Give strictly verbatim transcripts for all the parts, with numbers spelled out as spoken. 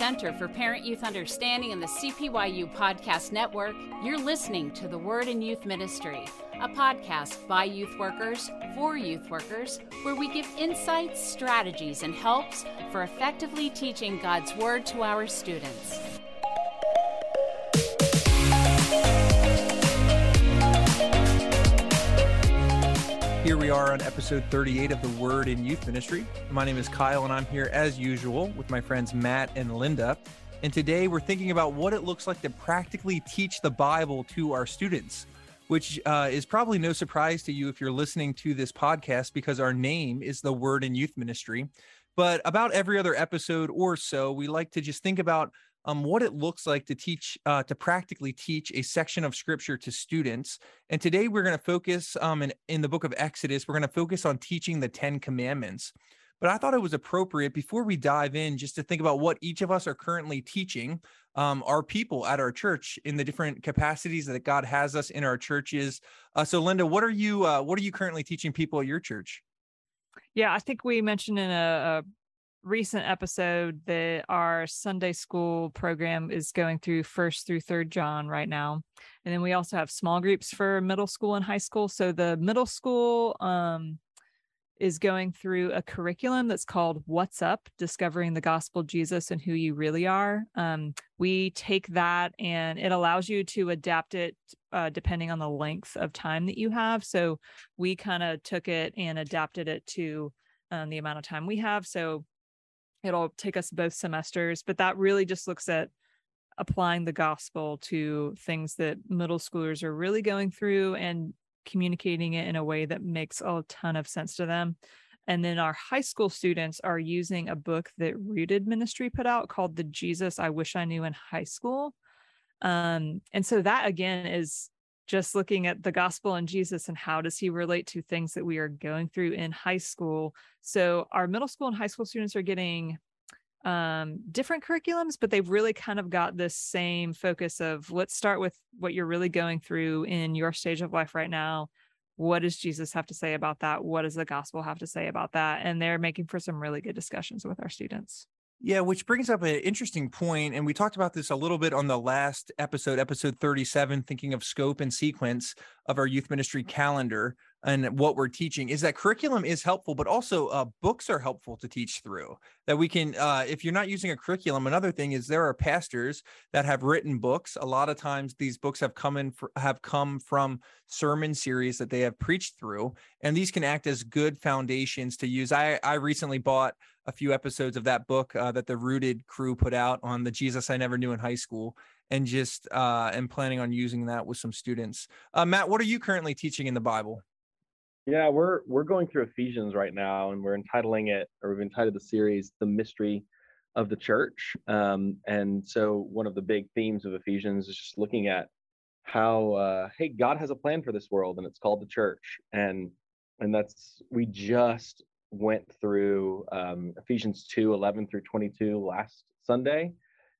Center for Parent Youth Understanding and the C P Y U Podcast Network, you're listening to The Word in Youth Ministry, a podcast by youth workers for youth workers, where we give insights, strategies, and helps for effectively teaching God's Word to our students. Here we are on episode thirty-eight of The Word in Youth Ministry. My name is Kyle, and I'm here as usual with my friends Matt and Linda. And today we're thinking about what it looks like to practically teach the Bible to our students, which uh, is probably no surprise to you if you're listening to this podcast because our name is The Word in Youth Ministry. But about every other episode or so, we like to just think about Um, what it looks like to teach, uh, to practically teach a section of Scripture to students. And today we're going to focus um, in, in the book of Exodus, we're going to focus on teaching the Ten Commandments. But I thought it was appropriate before we dive in just to think about what each of us are currently teaching um, our people at our church in the different capacities that God has us in our churches. Uh, so Linda, what are you, uh, what are you currently teaching people at your church? Yeah, I think we mentioned in a, a recent episode that our Sunday school program is going through first through third John right now. And then we also have small groups for middle school and high school. So the middle school um, is going through a curriculum that's called What's Up? Discovering the Gospel, Jesus, and Who You Really Are. Um, we take that and it allows you to adapt it uh, depending on the length of time that you have. So we kind of took it and adapted it to um, the amount of time we have. So it'll take us both semesters, but that really just looks at applying the gospel to things that middle schoolers are really going through and communicating it in a way that makes a ton of sense to them. And then our high school students are using a book that Rooted Ministry put out called The Jesus I Wish I Knew in High School. Um, and so that again is just looking at the gospel and Jesus and how does he relate to things that we are going through in high school. So our middle school and high school students are getting um, different curriculums, but they've really kind of got this same focus of let's start with what you're really going through in your stage of life right now. What does Jesus have to say about that? What does the gospel have to say about that? And they're making for some really good discussions with our students. Yeah, which brings up an interesting point, and we talked about this a little bit on the last episode, episode thirty-seven, thinking of scope and sequence of our youth ministry calendar and what we're teaching, is that curriculum is helpful, but also uh, books are helpful to teach through, that we can, uh, if you're not using a curriculum, another thing is there are pastors that have written books. A lot of times these books have come in, for, have come from sermon series that they have preached through, and these can act as good foundations to use. I, I recently bought a few episodes of that book uh, that the Rooted crew put out on the Jesus I Never Knew in High School, and just uh, am planning on using that with some students. Uh, Matt, what are you currently teaching in the Bible? Yeah, we're we're going through Ephesians right now, and we're entitling it, or we've entitled the series, The Mystery of the Church. Um, and so one of the big themes of Ephesians is just looking at how, uh, hey, God has a plan for this world, and it's called the church. And and that's, we just went through um, Ephesians two, eleven through twenty-two last Sunday.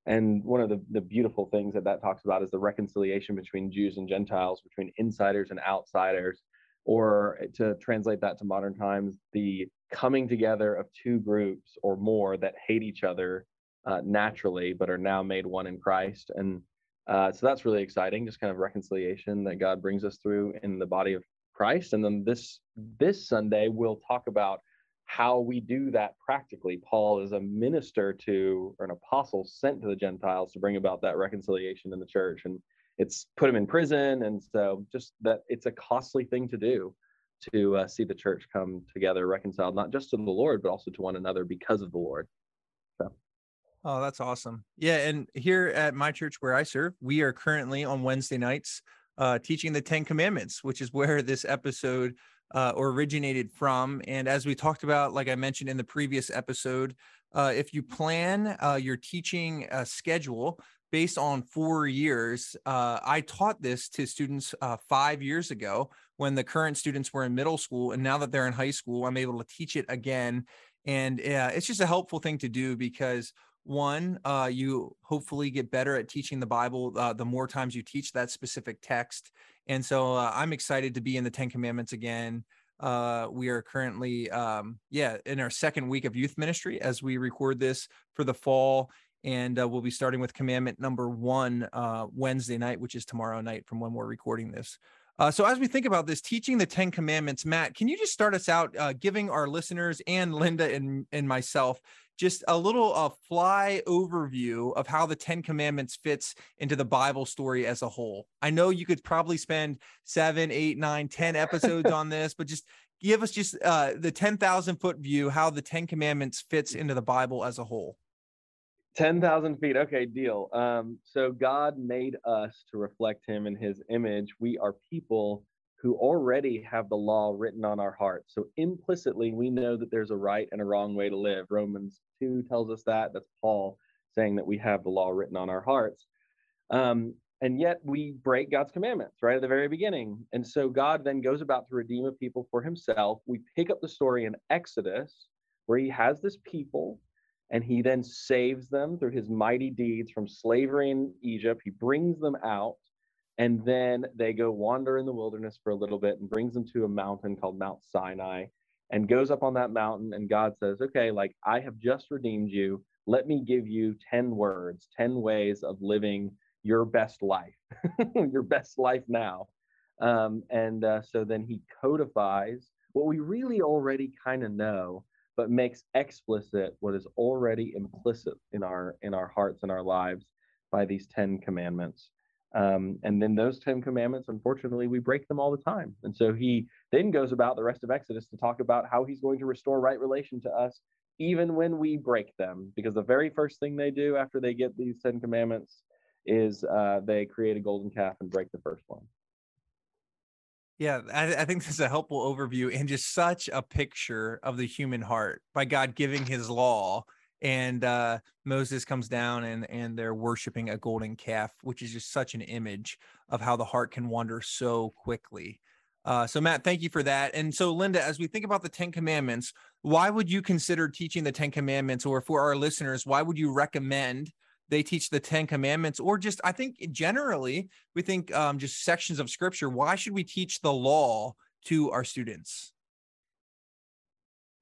And one of the, the beautiful things that that talks about is the reconciliation between Jews and Gentiles, between insiders and outsiders, or to translate that to modern times, the coming together of two groups or more that hate each other uh, naturally, but are now made one in Christ. And uh, so that's really exciting, just kind of reconciliation that God brings us through in the body of Christ. And then this this Sunday, we'll talk about how we do that practically. Paul is a minister to, or an apostle sent to the Gentiles to bring about that reconciliation in the church. And it's put him in prison. And so just that it's a costly thing to do, to uh, see the church come together, reconciled, not just to the Lord, but also to one another because of the Lord. So. Oh, that's awesome. Yeah. And here at my church where I serve, we are currently on Wednesday nights uh, teaching the Ten Commandments, which is where this episode Uh, or originated from. And as we talked about, like I mentioned in the previous episode, uh, if you plan uh, your teaching uh, schedule based on four years, uh, I taught this to students uh, five years ago when the current students were in middle school. And now that they're in high school, I'm able to teach it again. And uh, it's just a helpful thing to do because one, uh, you hopefully get better at teaching the Bible uh, the more times you teach that specific text. And so uh, I'm excited to be in the Ten Commandments again. Uh, we are currently, um, yeah, in our second week of youth ministry as we record this for the fall. And uh, we'll be starting with commandment number one uh, Wednesday night, which is tomorrow night from when we're recording this. Uh, so as we think about this, teaching the Ten Commandments, Matt, can you just start us out uh, giving our listeners and Linda and, and myself just a little uh, fly overview of how the Ten Commandments fits into the Bible story as a whole? I know you could probably spend seven, eight, nine, ten episodes on this, but just give us just uh, the ten thousand foot view, how the Ten Commandments fits into the Bible as a whole. ten thousand feet. Okay, deal. Um, so God made us to reflect him in his image. We are people who already have the law written on our hearts. So implicitly, we know that there's a right and a wrong way to live. Romans two tells us that. That's Paul saying that we have the law written on our hearts. Um, and yet we break God's commandments right at the very beginning. And so God then goes about to redeem a people for himself. We pick up the story in Exodus where he has this people, and he then saves them through his mighty deeds from slavery in Egypt. He brings them out, and then they go wander in the wilderness for a little bit and brings them to a mountain called Mount Sinai, and goes up on that mountain, and God says, okay, like, I have just redeemed you. Let me give you ten words, ten ways of living your best life, your best life now. Um, and uh, so then he codifies what we really already kind of know, but makes explicit what is already implicit in our in our hearts and our lives by these ten commandments. Um, and then those ten commandments, unfortunately, we break them all the time. And so he then goes about the rest of Exodus to talk about how he's going to restore right relation to us, even when we break them, because the very first thing they do after they get these ten commandments is uh, they create a golden calf and break the first one. Yeah, I, I think this is a helpful overview and just such a picture of the human heart by God giving his law. And uh, Moses comes down and, and they're worshiping a golden calf, which is just such an image of how the heart can wander so quickly. Uh, so, Matt, thank you for that. And so, Linda, as we think about the Ten Commandments, why would you consider teaching the Ten Commandments? Or for our listeners, why would you recommend they teach the Ten Commandments, or just, I think generally, we think um, just sections of Scripture? Why should we teach the law to our students?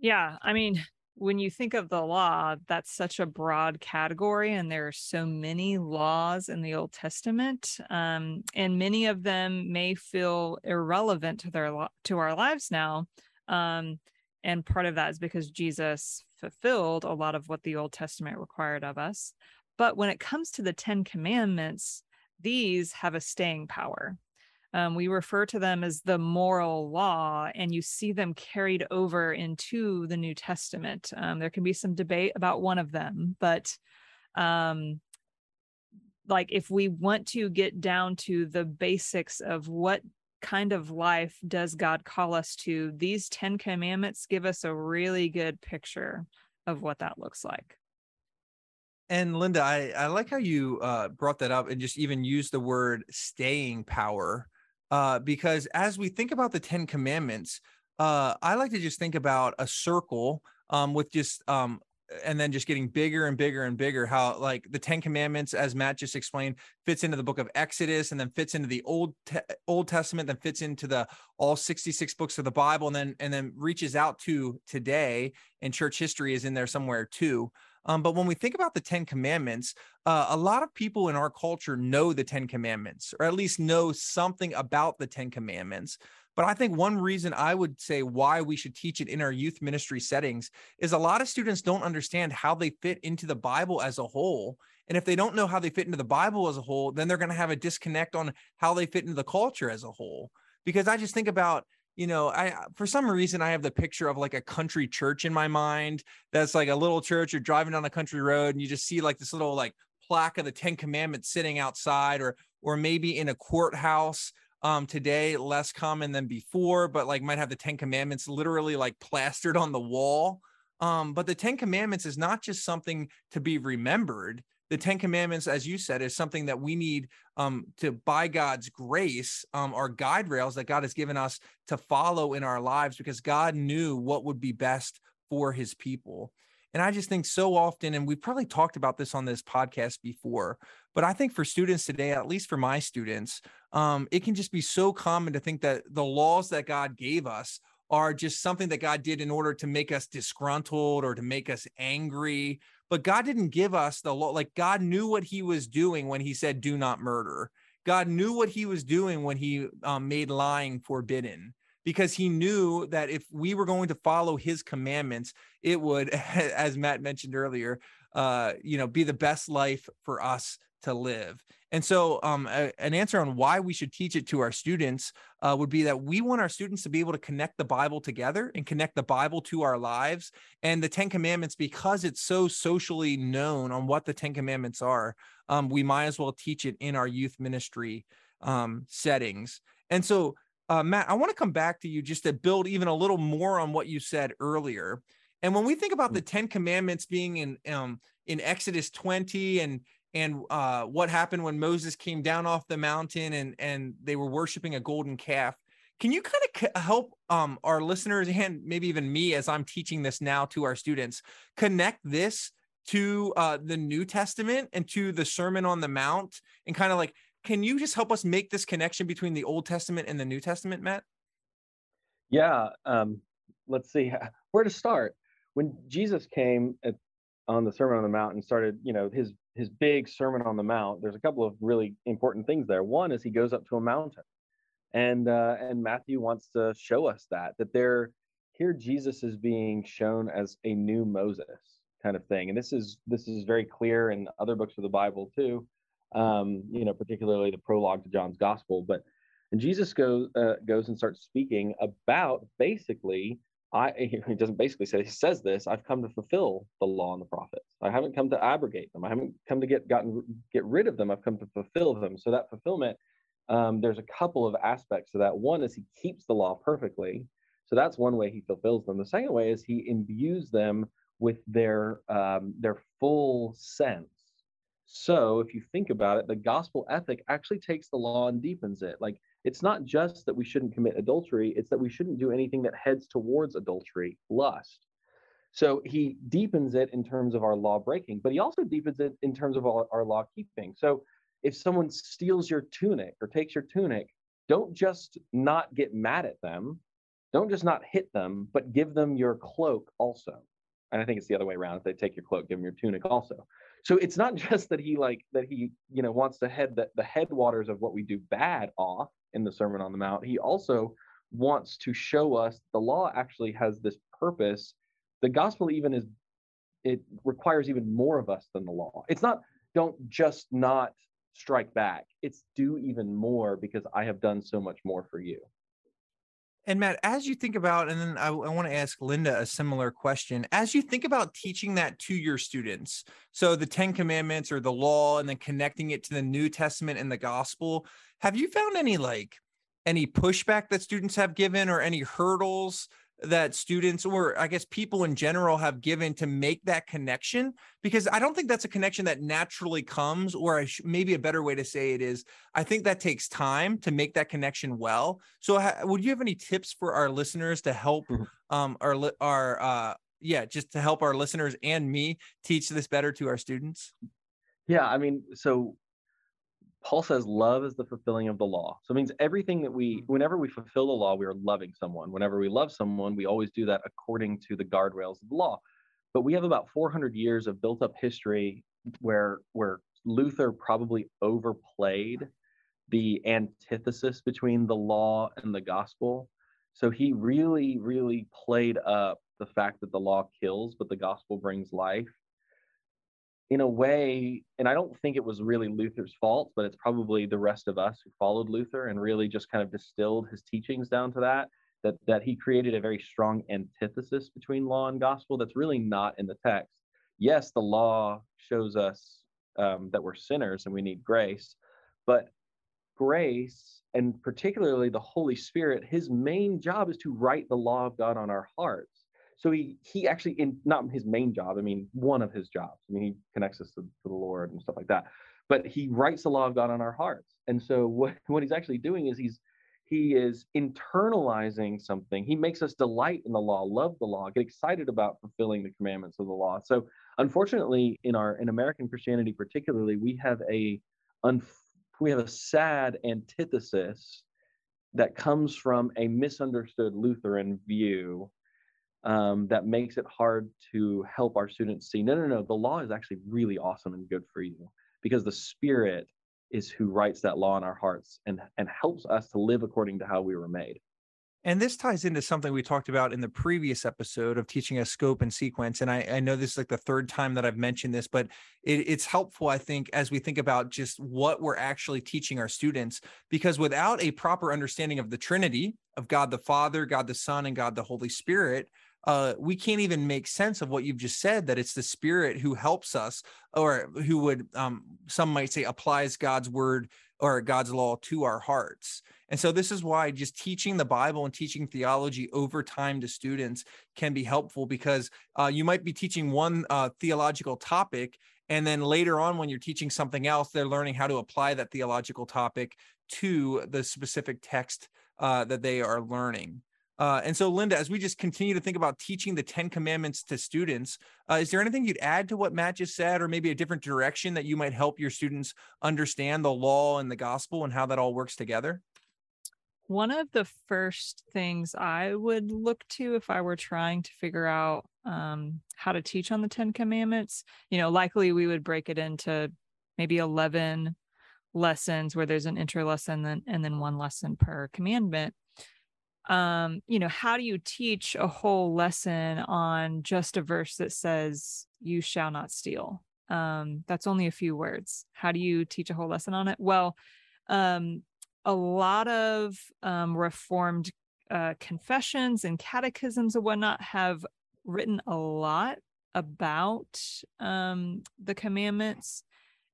Yeah, I mean, when you think of the law, that's such a broad category, and there are so many laws in the Old Testament, um, and many of them may feel irrelevant to their to our lives now, um, and part of that is because Jesus fulfilled a lot of what the Old Testament required of us. But when it comes to the Ten Commandments, these have a staying power. Um, we refer to them as the moral law, and you see them carried over into the New Testament. Um, there can be some debate about one of them, but um, like if we want to get down to the basics of what kind of life does God call us to, these Ten Commandments give us a really good picture of what that looks like. And Linda, I, I like how you uh, brought that up and just even used the word staying power, uh, because as we think about the Ten Commandments, uh, I like to just think about a circle um, with just um, and then just getting bigger and bigger and bigger, how like the Ten Commandments, as Matt just explained, fits into the book of Exodus and then fits into the Old Te- Old Testament, then fits into the all sixty-six books of the Bible, and then and then reaches out to today, and church history is in there somewhere too. Um, but when we think about the Ten Commandments, uh, a lot of people in our culture know the Ten Commandments, or at least know something about the Ten Commandments. But I think one reason I would say why we should teach it in our youth ministry settings is a lot of students don't understand how they fit into the Bible as a whole. And if they don't know how they fit into the Bible as a whole, then they're going to have a disconnect on how they fit into the culture as a whole. Because I just think about, you know, I, for some reason, I have the picture of like a country church in my mind. That's like a little church. You're driving down a country road and you just see like this little like plaque of the Ten Commandments sitting outside, or, or maybe in a courthouse um, today, less common than before, but like might have the Ten Commandments literally like plastered on the wall. Um, but the Ten Commandments is not just something to be remembered. The Ten Commandments, as you said, is something that we need um, to, by God's grace, um, our guide rails that God has given us to follow in our lives, because God knew what would be best for his people. And I just think so often, and we've probably talked about this on this podcast before, but I think for students today, at least for my students, um, it can just be so common to think that the laws that God gave us are just something that God did in order to make us disgruntled or to make us angry, But God didn't give us the law. Like, God knew what he was doing when he said, do not murder. God knew what he was doing when he um, made lying forbidden, because he knew that if we were going to follow his commandments, it would, as Matt mentioned earlier, uh, you know, be the best life for us to live. And so um, a, an answer on why we should teach it to our students uh, would be that we want our students to be able to connect the Bible together and connect the Bible to our lives. And the Ten Commandments, because it's so socially known on what the Ten Commandments are, um, we might as well teach it in our youth ministry um, settings. And so, uh, Matt, I want to come back to you just to build even a little more on what you said earlier. And when we think about the Ten Commandments being in um, in Exodus twenty and And uh, what happened when Moses came down off the mountain and, and they were worshiping a golden calf. Can you kind of c- help um, our listeners and maybe even me, as I'm teaching this now to our students, connect this to uh, the New Testament and to the Sermon on the Mount, and kind of like, can you just help us make this connection between the Old Testament and the New Testament, Matt? Yeah. Um, let's see where to start. When Jesus came at, on the Sermon on the Mount and started, you know, his his big Sermon on the Mount, there's a couple of really important things there. One is he goes up to a mountain, and uh, and Matthew wants to show us that, that there, here Jesus is being shown as a new Moses kind of thing. And this is, this is very clear in other books of the Bible too, um, you know, particularly the prologue to John's Gospel. But and Jesus goes, uh, goes and starts speaking about basically, I, he doesn't basically say, he says this, I've come to fulfill the law and the prophets. I haven't come to abrogate them. I haven't come to get gotten get rid of them. I've come to fulfill them. So that fulfillment, um, there's a couple of aspects to that. One is he keeps the law perfectly. So that's one way he fulfills them. The second way is he imbues them with their, um, their full sense. So if you think about it, the gospel ethic actually takes the law and deepens it. Like, it's not just that we shouldn't commit adultery, it's that we shouldn't do anything that heads towards adultery, lust. So he deepens it in terms of our law breaking, but he also deepens it in terms of our, our law keeping. So if someone steals your tunic or takes your tunic, don't just not get mad at them, don't just not hit them, but give them your cloak also. And I think it's the other way around. If they take your cloak, give them your tunic also. So it's not just that he like that he, you know, wants to head the, the headwaters of what we do bad off in the Sermon on the Mount. He also wants to show us the law actually has this purpose. The gospel even is, it requires even more of us than the law. It's not, don't just not strike back. It's do even more, because I have done so much more for you. And Matt, as you think about, and then I, I want to ask Linda a similar question, as you think about teaching that to your students, so the Ten Commandments or the law, and then connecting it to the New Testament and the gospel, have you found any like any pushback that students have given, or any hurdles that students, or I guess people in general, have given to make that connection? Because I don't think that's a connection that naturally comes, or I sh- maybe a better way to say it is, I think that takes time to make that connection well. So ha- would you have any tips for our listeners to help um, our, li- our uh, yeah, just to help our listeners and me teach this better to our students? Yeah, I mean, so Paul says love is the fulfilling of the law. So it means everything that we, whenever we fulfill the law, we are loving someone. Whenever we love someone, we always do that according to the guardrails of the law. But we have about four hundred years of built-up history where, where Luther probably overplayed the antithesis between the law and the gospel. So he really, really played up the fact that the law kills, but the gospel brings life. In a way, and I don't think it was really Luther's fault, but it's probably the rest of us who followed Luther and really just kind of distilled his teachings down to that, that, that he created a very strong antithesis between law and gospel that's really not in the text. Yes, the law shows us um, that we're sinners and we need grace, but grace, and particularly the Holy Spirit, his main job is to write the law of God on our hearts. So he he actually, in not his main job, I mean, one of his jobs. I mean, he connects us to, to the Lord and stuff like that. But he writes the law of God on our hearts. And so what, what he's actually doing is he's he is internalizing something. He makes us delight in the law, love the law, get excited about fulfilling the commandments of the law. So unfortunately, in our in American Christianity particularly, we have a we have a sad antithesis that comes from a misunderstood Lutheran view um, that makes it hard to help our students see, no, no, no, the law is actually really awesome and good for you, because the Spirit is who writes that law in our hearts and, and helps us to live according to how we were made. And this ties into something we talked about in the previous episode of teaching us scope and sequence. And I, I know this is like the third time that I've mentioned this, but it, it's helpful, I think, as we think about just what we're actually teaching our students, because without a proper understanding of the Trinity, of God the Father, God the Son, and God the Holy Spirit, uh, we can't even make sense of what you've just said, that it's the Spirit who helps us, or who would, um, some might say, applies God's word or God's law to our hearts. And so this is why just teaching the Bible and teaching theology over time to students can be helpful, because uh, you might be teaching one uh, theological topic, and then later on when you're teaching something else, they're learning how to apply that theological topic to the specific text uh, that they are learning. Uh, and so, Linda, as we just continue to think about teaching the Ten Commandments to students, uh, is there anything you'd add to what Matt just said, or maybe a different direction that you might help your students understand the law and the gospel and how that all works together? One of the first things I would look to if I were trying to figure out um, how to teach on the Ten Commandments, you know, likely we would break it into maybe eleven lessons where there's an intro lesson and, and then one lesson per commandment. Um, you know, how do you teach a whole lesson on just a verse that says, you shall not steal? Um, that's only a few words. How do you teach a whole lesson on it? Well, um, a lot of um, Reformed uh, confessions and catechisms and whatnot have written a lot about um, the commandments.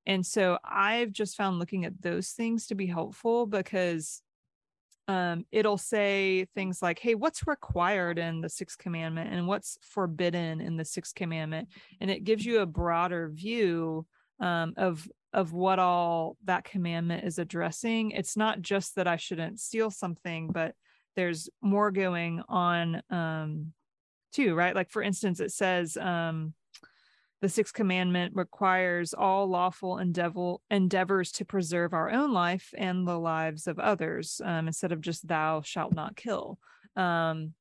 And so I've just found looking at those things to be helpful, because Um, it'll say things like, hey, what's required in the sixth commandment and what's forbidden in the sixth commandment? And it gives you a broader view um, of, of what all that commandment is addressing. It's not just that I shouldn't steal something, but there's more going on um, too, right? Like, for instance, it says um, the sixth commandment requires all lawful endeavor, endeavors to preserve our own life and the lives of others, um, instead of just thou shalt not kill. Um,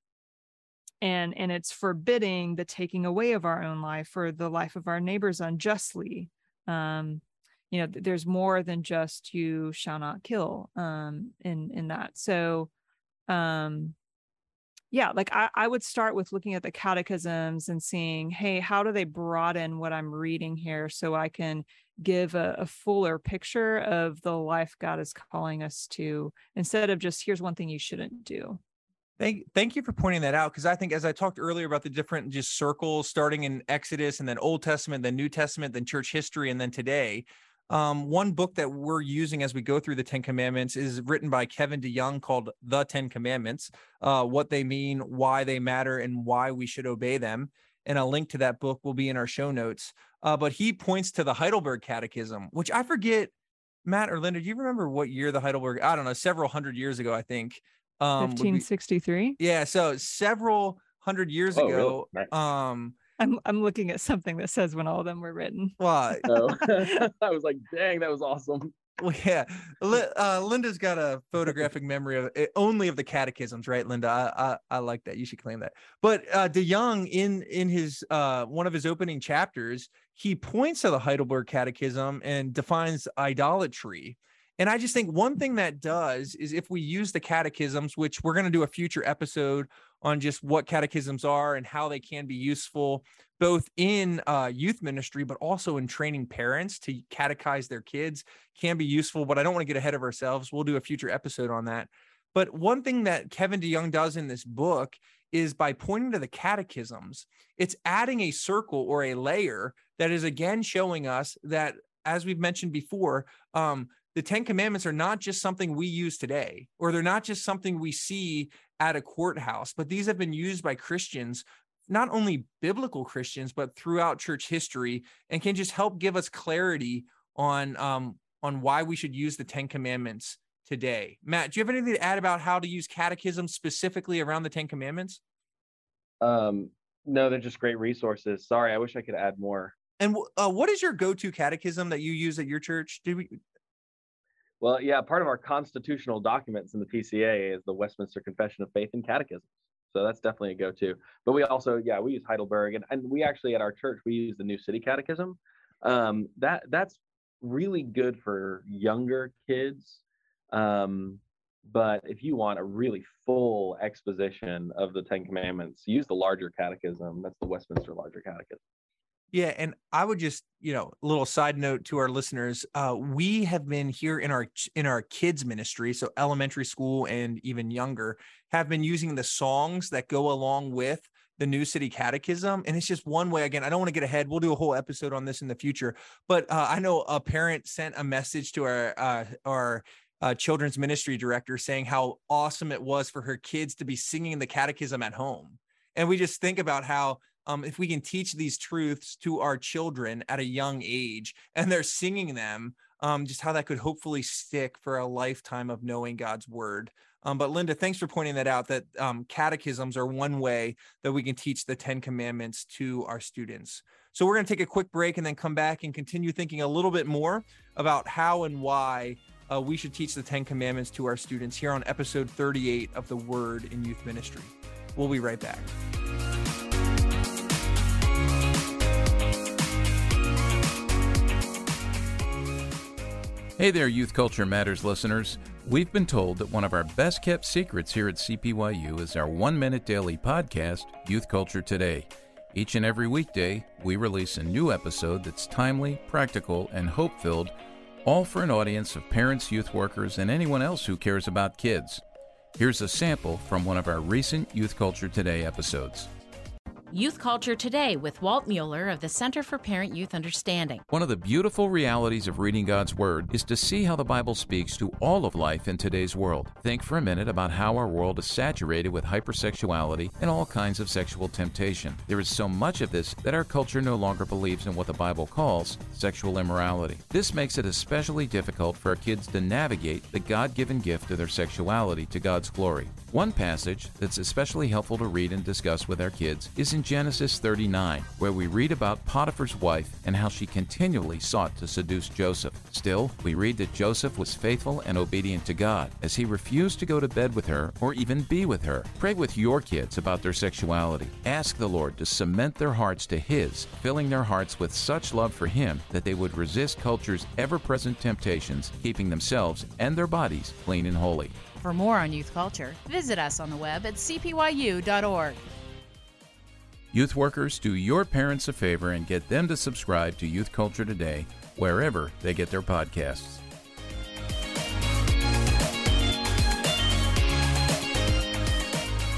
and, and it's forbidding the taking away of our own life or the life of our neighbors unjustly. Um, you know, th- there's more than just you shall not kill um, in, in that. So, um, Yeah, like I, I would start with looking at the catechisms and seeing, hey, how do they broaden what I'm reading here so I can give a, a fuller picture of the life God is calling us to, instead of just here's one thing you shouldn't do. Thank, thank you for pointing that out, because I think, as I talked earlier about the different just circles starting in Exodus and then Old Testament, then New Testament, then church history, and then today. Um, one book that we're using as we go through the Ten Commandments is written by Kevin DeYoung called The Ten Commandments, uh, What They Mean, Why They Matter, and Why We Should Obey Them. And a link to that book will be in our show notes. Uh, but he points to the Heidelberg Catechism, which I forget, Matt or Linda, do you remember what year the Heidelberg, I don't know, several hundred years ago, I think. Um, fifteen sixty-three? Be, yeah, so several hundred years oh, ago. Really? Nice. Um I'm I'm looking at something that says when all of them were written. Wow. Oh. I was like, dang, that was awesome. Well, yeah. Uh, Linda's got a photographic memory of it, only of the catechisms, right, Linda? I, I I like that. You should claim that. But uh, DeYoung, in in his uh, one of his opening chapters, he points to the Heidelberg Catechism and defines idolatry. And I just think one thing that does is, if we use the catechisms, which we're going to do a future episode on just what catechisms are and how they can be useful, both in uh, youth ministry, but also in training parents to catechize their kids, can be useful. But I don't want to get ahead of ourselves. We'll do a future episode on that. But one thing that Kevin DeYoung does in this book is, by pointing to the catechisms, it's adding a circle or a layer that is, again, showing us that, as we've mentioned before, um, the Ten Commandments are not just something we use today, or they're not just something we see at a courthouse, but these have been used by Christians, not only biblical Christians, but throughout church history, and can just help give us clarity on, um, on why we should use the Ten Commandments today. Matt, do you have anything to add about how to use catechism specifically around the Ten Commandments? Um, no, they're just great resources. Sorry, I wish I could add more. And uh, what is your go-to catechism that you use at your church? Did we... Well, yeah, part of our constitutional documents in the P C A is the Westminster Confession of Faith and Catechism. So that's definitely a go-to. But we also, yeah, we use Heidelberg, and, and we actually at our church, we use the New City Catechism. Um, that that's really good for younger kids. Um, but if you want a really full exposition of the Ten Commandments, use the Larger Catechism. That's the Westminster Larger Catechism. Yeah. And I would just, you know, a little side note to our listeners. Uh, we have been here in our, in our kids ministry. So elementary school and even younger have been using the songs that go along with the New City Catechism. And it's just one way, again, I don't want to get ahead. We'll do a whole episode on this in the future, but uh, I know a parent sent a message to our, uh, our, Uh, children's ministry director saying how awesome it was for her kids to be singing the catechism at home. And we just think about how um, if we can teach these truths to our children at a young age and they're singing them, um, just how that could hopefully stick for a lifetime of knowing God's word. Um, but Linda, thanks for pointing that out, that um, catechisms are one way that we can teach the Ten Commandments to our students. So we're going to take a quick break and then come back and continue thinking a little bit more about how and why Uh, we should teach the Ten Commandments to our students here on episode thirty-eight of The Word in Youth Ministry. We'll be right back. Hey there, Youth Culture Matters listeners. We've been told that one of our best-kept secrets here at C P Y U is our one-minute daily podcast, Youth Culture Today. Each and every weekday, we release a new episode that's timely, practical, and hope-filled, all for an audience of parents, youth workers, and anyone else who cares about kids. Here's a sample from one of our recent Youth Culture Today episodes. Youth Culture Today with Walt Mueller of the Center for Parent Youth Understanding. One of the beautiful realities of reading God's Word is to see how the Bible speaks to all of life in today's world. Think for a minute about how our world is saturated with hypersexuality and all kinds of sexual temptation. There is so much of this that our culture no longer believes in what the Bible calls sexual immorality. This makes it especially difficult for our kids to navigate the God-given gift of their sexuality to God's glory. One passage that's especially helpful to read and discuss with our kids is in Genesis thirty-nine, where we read about Potiphar's wife and how she continually sought to seduce Joseph. Still, we read that Joseph was faithful and obedient to God, as he refused to go to bed with her or even be with her. Pray with your kids about their sexuality. Ask the Lord to cement their hearts to His, filling their hearts with such love for Him that they would resist culture's ever-present temptations, keeping themselves and their bodies clean and holy. For more on youth culture, visit us on the web at c p y u dot org. Youth workers, do your parents a favor and get them to subscribe to Youth Culture Today wherever they get their podcasts.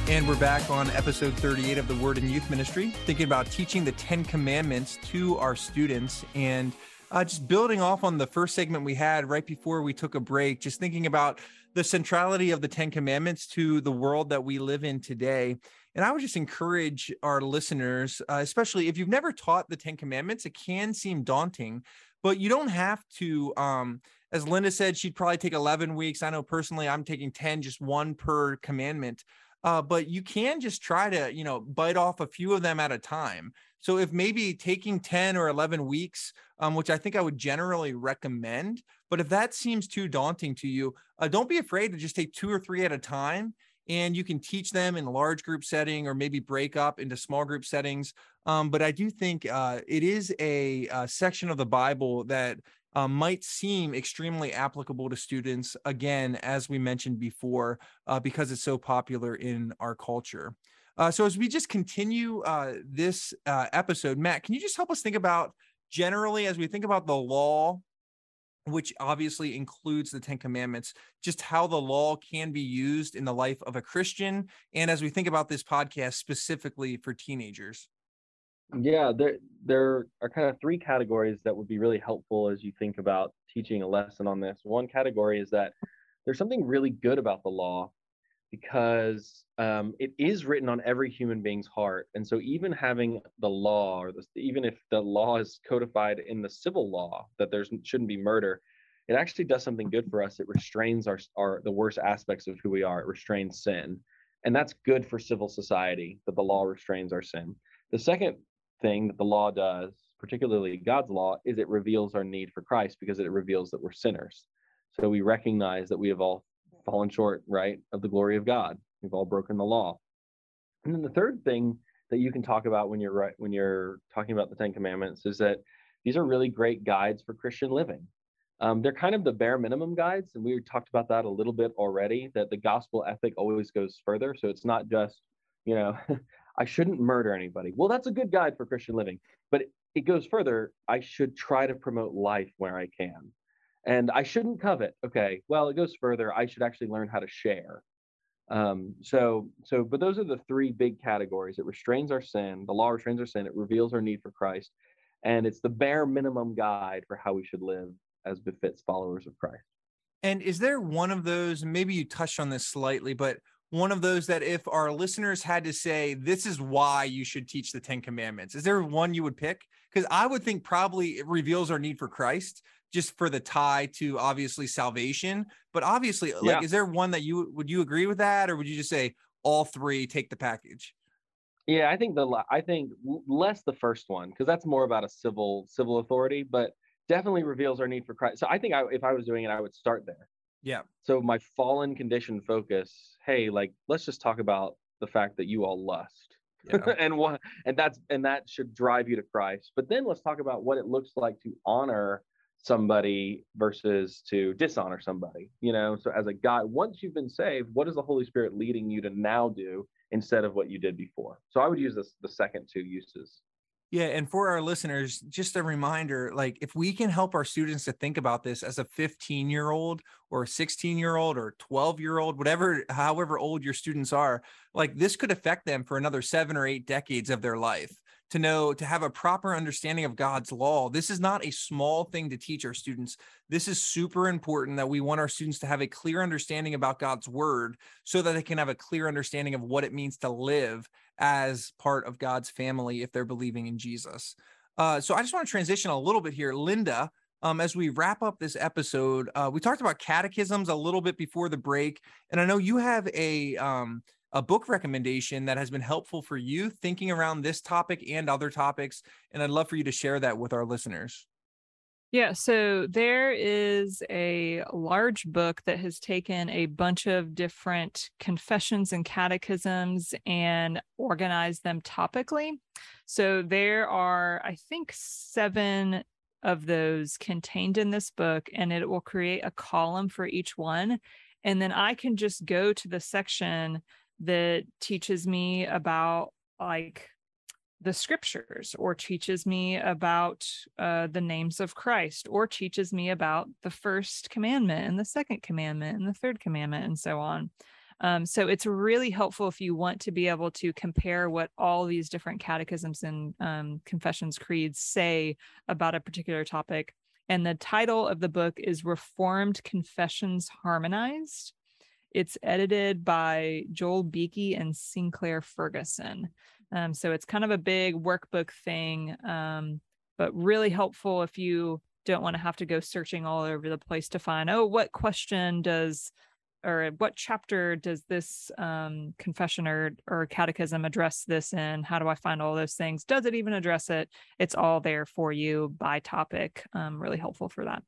And we're back on episode thirty-eight of The Word in Youth Ministry, thinking about teaching the Ten Commandments to our students. And uh, just building off on the first segment we had right before we took a break, just thinking about the centrality of the Ten Commandments to the world that we live in today. And I would just encourage our listeners, uh, especially if you've never taught the Ten Commandments, it can seem daunting, but you don't have to. Um, as Linda said, she'd probably take eleven weeks. I know personally, I'm taking ten, just one per commandment. Uh, but you can just try to, you know, bite off a few of them at a time. So if maybe taking ten or eleven weeks, um, which I think I would generally recommend, but if that seems too daunting to you, uh, don't be afraid to just take two or three at a time. And you can teach them in a large group setting or maybe break up into small group settings. Um, but I do think uh, it is a, a section of the Bible that uh, might seem extremely applicable to students, again, as we mentioned before, uh, because it's so popular in our culture. Uh, so as we just continue uh, this uh, episode, Matt, can you just help us think about generally, as we think about the law, which obviously includes the Ten Commandments, just how the law can be used in the life of a Christian, and as we think about this podcast specifically for teenagers? Yeah, there there are kind of three categories that would be really helpful as you think about teaching a lesson on this. One category is that there's something really good about the law because um, it is written on every human being's heart. And so even having the law, or the, even if the law is codified in the civil law, that there shouldn't be murder, it actually does something good for us. It restrains our, our the worst aspects of who we are. It restrains sin. And that's good for civil society, that the law restrains our sin. The second thing that the law does, particularly God's law, is it reveals our need for Christ, because it reveals that we're sinners. So we recognize that we have all fallen short, right, of the glory of God. We've all broken the law. And then the third thing that you can talk about when you're right, when you're talking about the Ten Commandments is that these are really great guides for Christian living. Um, they're kind of the bare minimum guides, and we talked about that a little bit already, that the gospel ethic always goes further. So it's not just, you know, I shouldn't murder anybody. Well, that's a good guide for Christian living, but it, it goes further. I should try to promote life where I can. And I shouldn't covet. Okay, well, it goes further. I should actually learn how to share. Um, so, so, but those are the three big categories. It restrains our sin. The law restrains our sin. It reveals our need for Christ. And it's the bare minimum guide for how we should live as befits followers of Christ. And is there one of those, maybe you touched on this slightly, but one of those that if our listeners had to say, this is why you should teach the Ten Commandments, is there one you would pick? Because I would think probably it reveals our need for Christ, just for the tie to obviously salvation, but obviously, like, yeah. Is there one that you would you agree with that, or would you just say all three, take the package? Yeah, I think the I think less the first one, because that's more about a civil civil authority, but definitely reveals our need for Christ. So I think I, if I was doing it, I would start there. Yeah. So my fallen condition focus, hey, like let's just talk about the fact that you all lust, yeah. and what and that's and that should drive you to Christ. But then let's talk about what it looks like to honor somebody versus to dishonor somebody, you know. So as a guy, once you've been saved, what is the Holy Spirit leading you to now do instead of what you did before? So I would use this, the second two uses. Yeah. And for our listeners, just a reminder, like if we can help our students to think about this as a fifteen year old or a sixteen year old or twelve year old, whatever, however old your students are, like this could affect them for another seven or eight decades of their life. To know, to have a proper understanding of God's law. This is not a small thing to teach our students. This is super important that we want our students to have a clear understanding about God's word so that they can have a clear understanding of what it means to live as part of God's family if they're believing in Jesus. Uh, so I just want to transition a little bit here. Linda, um, as we wrap up this episode, uh, we talked about catechisms a little bit before the break, and I know you have a... Um, a book recommendation that has been helpful for you thinking around this topic and other topics. And I'd love for you to share that with our listeners. Yeah. So there is a large book that has taken a bunch of different confessions and catechisms and organized them topically. So there are, I think, seven of those contained in this book, and it will create a column for each one. And then I can just go to the section that teaches me about like the scriptures, or teaches me about uh, the names of Christ, or teaches me about the first commandment and the second commandment and the third commandment and so on. Um, so it's really helpful if you want to be able to compare what all these different catechisms and um, confessions, creeds say about a particular topic. And the title of the book is Reformed Confessions Harmonized. It's edited by Joel Beakey and Sinclair Ferguson. Um, so it's kind of a big workbook thing, um, but really helpful if you don't want to have to go searching all over the place to find, oh, what question does, or what chapter does this um, confession or, or catechism address this in? How do I find all those things? Does it even address it? It's all there for you by topic. Um, really helpful for that.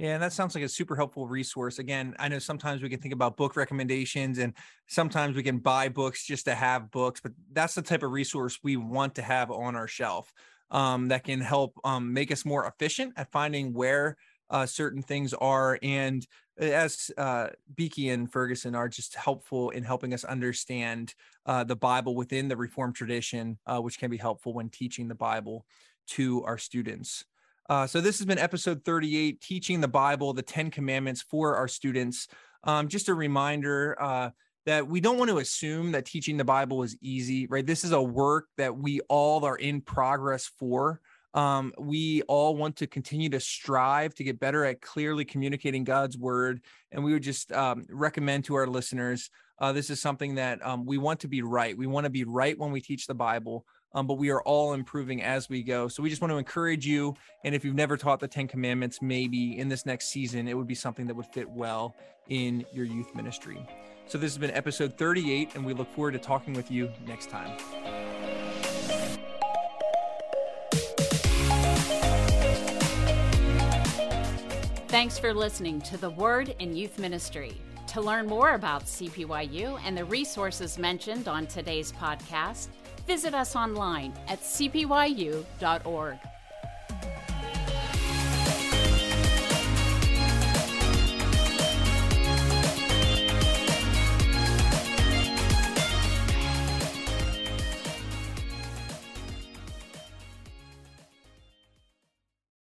Yeah, and that sounds like a super helpful resource. Again, I know sometimes we can think about book recommendations and sometimes we can buy books just to have books, but that's the type of resource we want to have on our shelf um, that can help um, make us more efficient at finding where uh, certain things are. And as uh, Beakey and Ferguson are just helpful in helping us understand uh, the Bible within the Reformed tradition, uh, which can be helpful when teaching the Bible to our students. Uh, so this has been episode thirty-eight, Teaching the Bible, the Ten Commandments for our students. Um, just a reminder uh, that we don't want to assume that teaching the Bible is easy, right? This is a work that we all are in progress for. Um, we all want to continue to strive to get better at clearly communicating God's word. And we would just um, recommend to our listeners, uh, this is something that um, we want to be right. We want to be right when we teach the Bible. Um, but we are all improving as we go. So we just want to encourage you. And if you've never taught the Ten Commandments, maybe in this next season, it would be something that would fit well in your youth ministry. So this has been episode thirty-eight, and we look forward to talking with you next time. Thanks for listening to The Word in Youth Ministry. To learn more about C P Y U and the resources mentioned on today's podcast, visit us online at c p y u dot org.